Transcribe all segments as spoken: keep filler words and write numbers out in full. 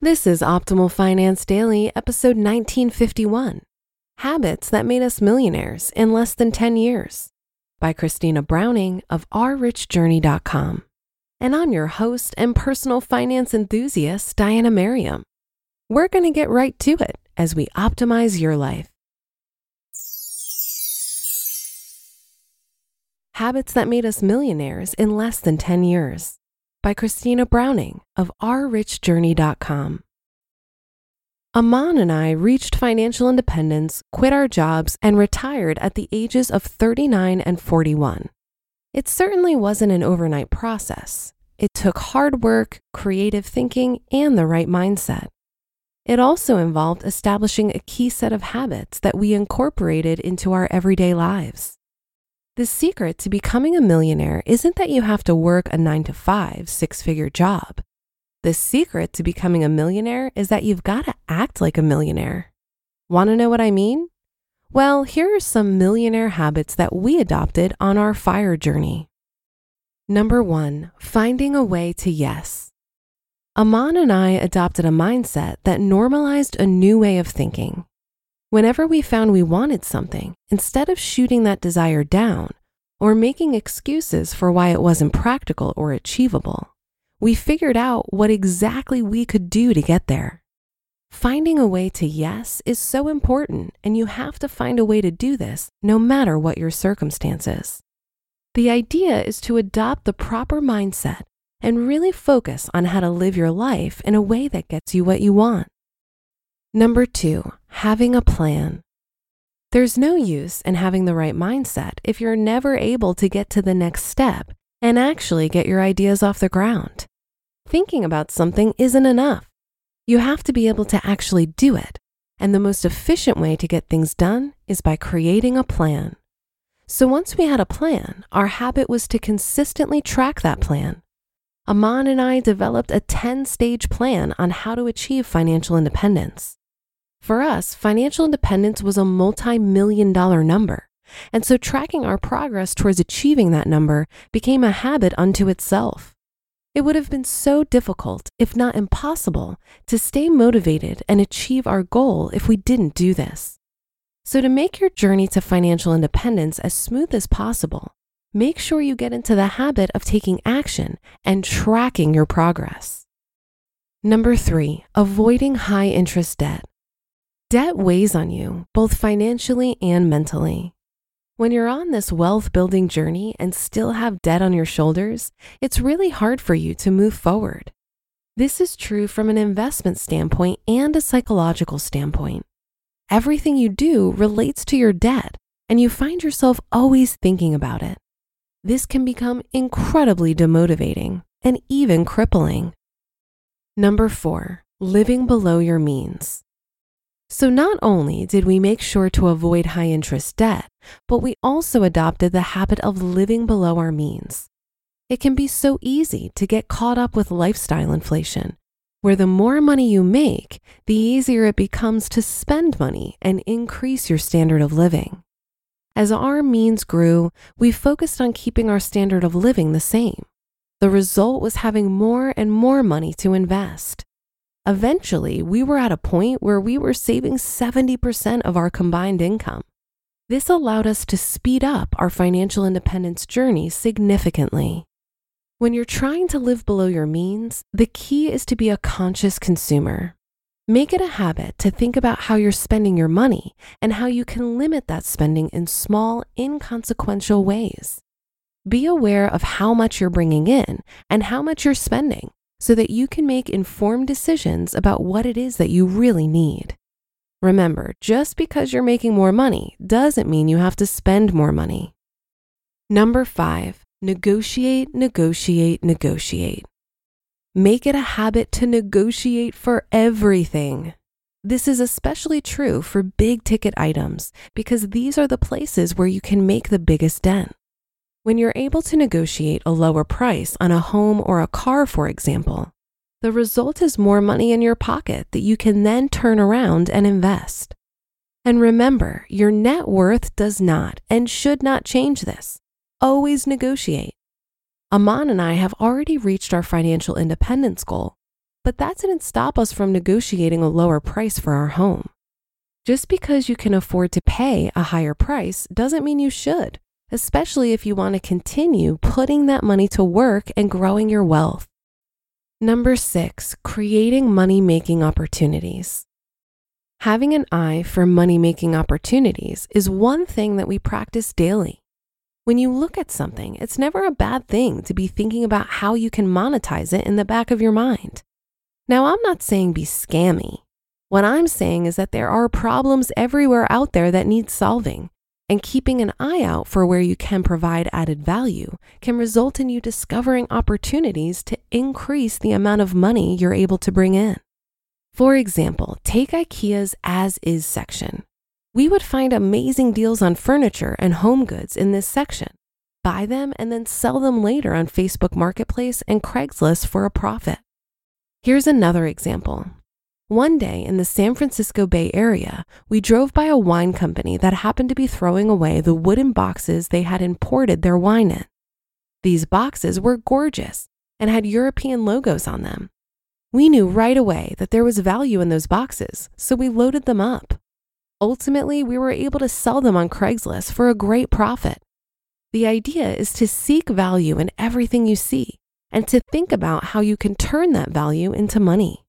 This is Optimal Finance Daily, episode nineteen fifty-one, Habits That Made Us Millionaires in Less Than ten years, by Christina Browning of Our Rich Journey dot com. And I'm your host and personal finance enthusiast, Diana Merriam. We're going to get right to it as we optimize your life. Habits That Made Us Millionaires in Less Than ten years. By Christina Browning of Our Rich Journey dot com. Aman and I reached financial independence, quit our jobs, and retired at the ages of thirty-nine and forty-one. It certainly wasn't an overnight process. It took hard work, creative thinking, and the right mindset. It also involved establishing a key set of habits that we incorporated into our everyday lives. The secret to becoming a millionaire isn't that you have to work a nine to five, six-figure job. The secret to becoming a millionaire is that you've got to act like a millionaire. Want to know what I mean? Well, here are some millionaire habits that we adopted on our FIRE journey. Number one, finding a way to yes. Aman and I adopted a mindset that normalized a new way of thinking. Whenever we found we wanted something, instead of shooting that desire down or making excuses for why it wasn't practical or achievable, we figured out what exactly we could do to get there. Finding a way to yes is so important, and you have to find a way to do this no matter what your circumstances. The idea is to adopt the proper mindset and really focus on how to live your life in a way that gets you what you want. Number two, having a plan. There's no use in having the right mindset if you're never able to get to the next step and actually get your ideas off the ground. Thinking about something isn't enough. You have to be able to actually do it. And the most efficient way to get things done is by creating a plan. So once we had a plan, our habit was to consistently track that plan. Aman and I developed a ten-stage plan on how to achieve financial independence. For us, financial independence was a multi-million dollar number, and so tracking our progress towards achieving that number became a habit unto itself. It would have been so difficult, if not impossible, to stay motivated and achieve our goal if we didn't do this. So to make your journey to financial independence as smooth as possible, make sure you get into the habit of taking action and tracking your progress. Number three, avoiding high-interest debt. Debt weighs on you, both financially and mentally. When you're on this wealth-building journey and still have debt on your shoulders, it's really hard for you to move forward. This is true from an investment standpoint and a psychological standpoint. Everything you do relates to your debt, and you find yourself always thinking about it. This can become incredibly demotivating and even crippling. Number four, living below your means. So not only did we make sure to avoid high-interest debt, but we also adopted the habit of living below our means. It can be so easy to get caught up with lifestyle inflation, where the more money you make, the easier it becomes to spend money and increase your standard of living. As our means grew, we focused on keeping our standard of living the same. The result was having more and more money to invest. Eventually, we were at a point where we were saving seventy percent of our combined income. This allowed us to speed up our financial independence journey significantly. When you're trying to live below your means, the key is to be a conscious consumer. Make it a habit to think about how you're spending your money and how you can limit that spending in small, inconsequential ways. Be aware of how much you're bringing in and how much you're spending so that you can make informed decisions about what it is that you really need. Remember, just because you're making more money doesn't mean you have to spend more money. Number five. Negotiate, negotiate, negotiate. Make it a habit to negotiate for everything. This is especially true for big ticket items because these are the places where you can make the biggest dent. When you're able to negotiate a lower price on a home or a car, for example, the result is more money in your pocket that you can then turn around and invest. And remember, your net worth does not and should not change this. Always negotiate. Aman and I have already reached our financial independence goal, but that didn't stop us from negotiating a lower price for our home. Just because you can afford to pay a higher price doesn't mean you should, especially if you want to continue putting that money to work and growing your wealth. Number six, creating money-making opportunities. Having an eye for money-making opportunities is one thing that we practice daily. When you look at something, it's never a bad thing to be thinking about how you can monetize it in the back of your mind. Now, I'm not saying be scammy. What I'm saying is that there are problems everywhere out there that need solving, and keeping an eye out for where you can provide added value can result in you discovering opportunities to increase the amount of money you're able to bring in. For example, take IKEA's as-is section. We would find amazing deals on furniture and home goods in this section, buy them and then sell them later on Facebook Marketplace and Craigslist for a profit. Here's another example. One day in the San Francisco Bay Area, we drove by a wine company that happened to be throwing away the wooden boxes they had imported their wine in. These boxes were gorgeous and had European logos on them. We knew right away that there was value in those boxes, so we loaded them up. Ultimately, we were able to sell them on Craigslist for a great profit. The idea is to seek value in everything you see and to think about how you can turn that value into money.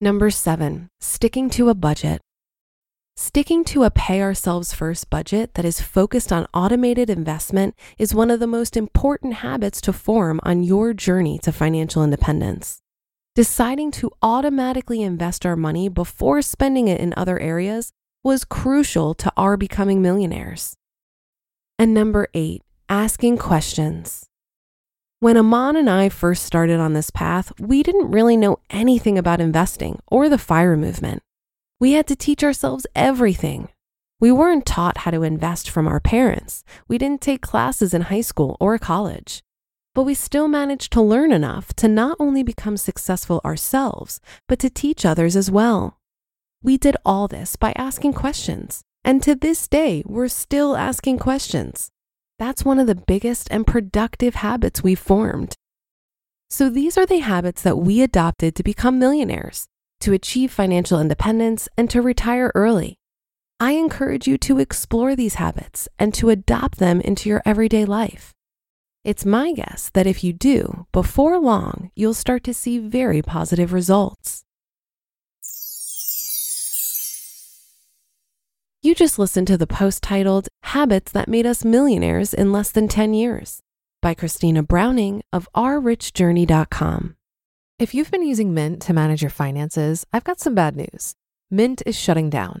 Number seven, sticking to a budget. Sticking to a pay ourselves first budget that is focused on automated investment is one of the most important habits to form on your journey to financial independence. Deciding to automatically invest our money before spending it in other areas was crucial to our becoming millionaires. And number eight, asking questions. When Aman and I first started on this path, we didn't really know anything about investing or the FIRE movement. We had to teach ourselves everything. We weren't taught how to invest from our parents. We didn't take classes in high school or college. But we still managed to learn enough to not only become successful ourselves, but to teach others as well. We did all this by asking questions, and to this day, we're still asking questions. That's one of the biggest and productive habits we've formed. So these are the habits that we adopted to become millionaires, to achieve financial independence, and to retire early. I encourage you to explore these habits and to adopt them into your everyday life. It's my guess that if you do, before long, you'll start to see very positive results. You just listened to the post titled, Habits That Made Us Millionaires in Less Than ten years, by Christina Browning of Our Rich Journey dot com. If you've been using Mint to manage your finances, I've got some bad news. Mint is shutting down.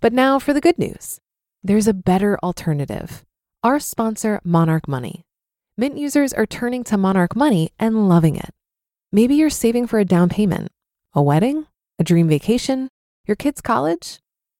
But now for the good news. There's a better alternative. Our sponsor, Monarch Money. Mint users are turning to Monarch Money and loving it. Maybe you're saving for a down payment, a wedding, a dream vacation, your kid's college.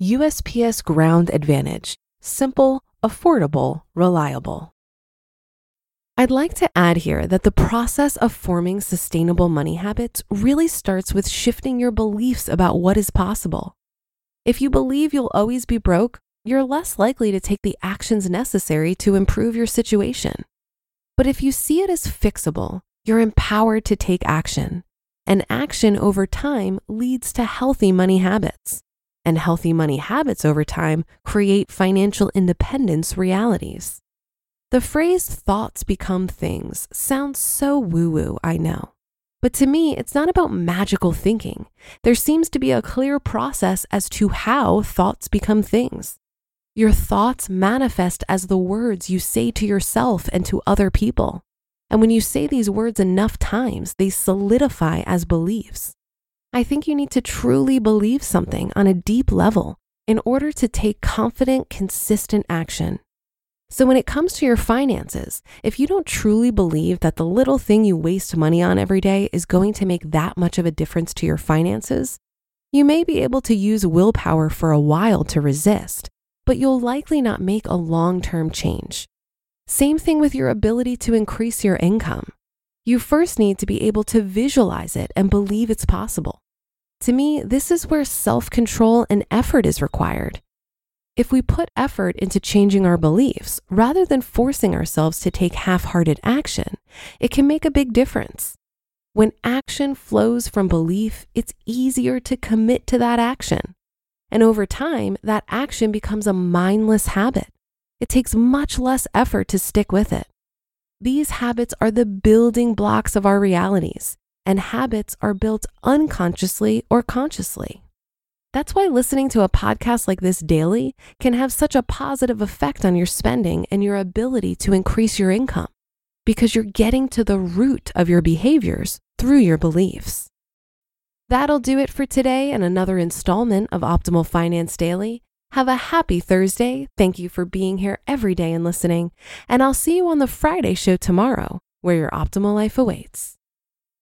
U S P S Ground Advantage. Simple, affordable, reliable. I'd like to add here that the process of forming sustainable money habits really starts with shifting your beliefs about what is possible. If you believe you'll always be broke, you're less likely to take the actions necessary to improve your situation. But if you see it as fixable, you're empowered to take action. And action over time leads to healthy money habits. And healthy money habits over time create financial independence realities. The phrase "thoughts become things" sounds so woo-woo, I know. But to me, it's not about magical thinking. There seems to be a clear process as to how thoughts become things. Your thoughts manifest as the words you say to yourself and to other people. And when you say these words enough times, they solidify as beliefs. I think you need to truly believe something on a deep level in order to take confident, consistent action. So when it comes to your finances, if you don't truly believe that the little thing you waste money on every day is going to make that much of a difference to your finances, you may be able to use willpower for a while to resist, but you'll likely not make a long-term change. Same thing with your ability to increase your income. You first need to be able to visualize it and believe it's possible. To me, this is where self-control and effort is required. If we put effort into changing our beliefs, rather than forcing ourselves to take half-hearted action, it can make a big difference. When action flows from belief, it's easier to commit to that action. And over time, that action becomes a mindless habit. It takes much less effort to stick with it. These habits are the building blocks of our realities, and habits are built unconsciously or consciously. That's why listening to a podcast like this daily can have such a positive effect on your spending and your ability to increase your income, because you're getting to the root of your behaviors through your beliefs. That'll do it for today and another installment of Optimal Finance Daily. Have a happy Thursday. Thank you for being here every day and listening. And I'll see you on the Friday show tomorrow, where your optimal life awaits.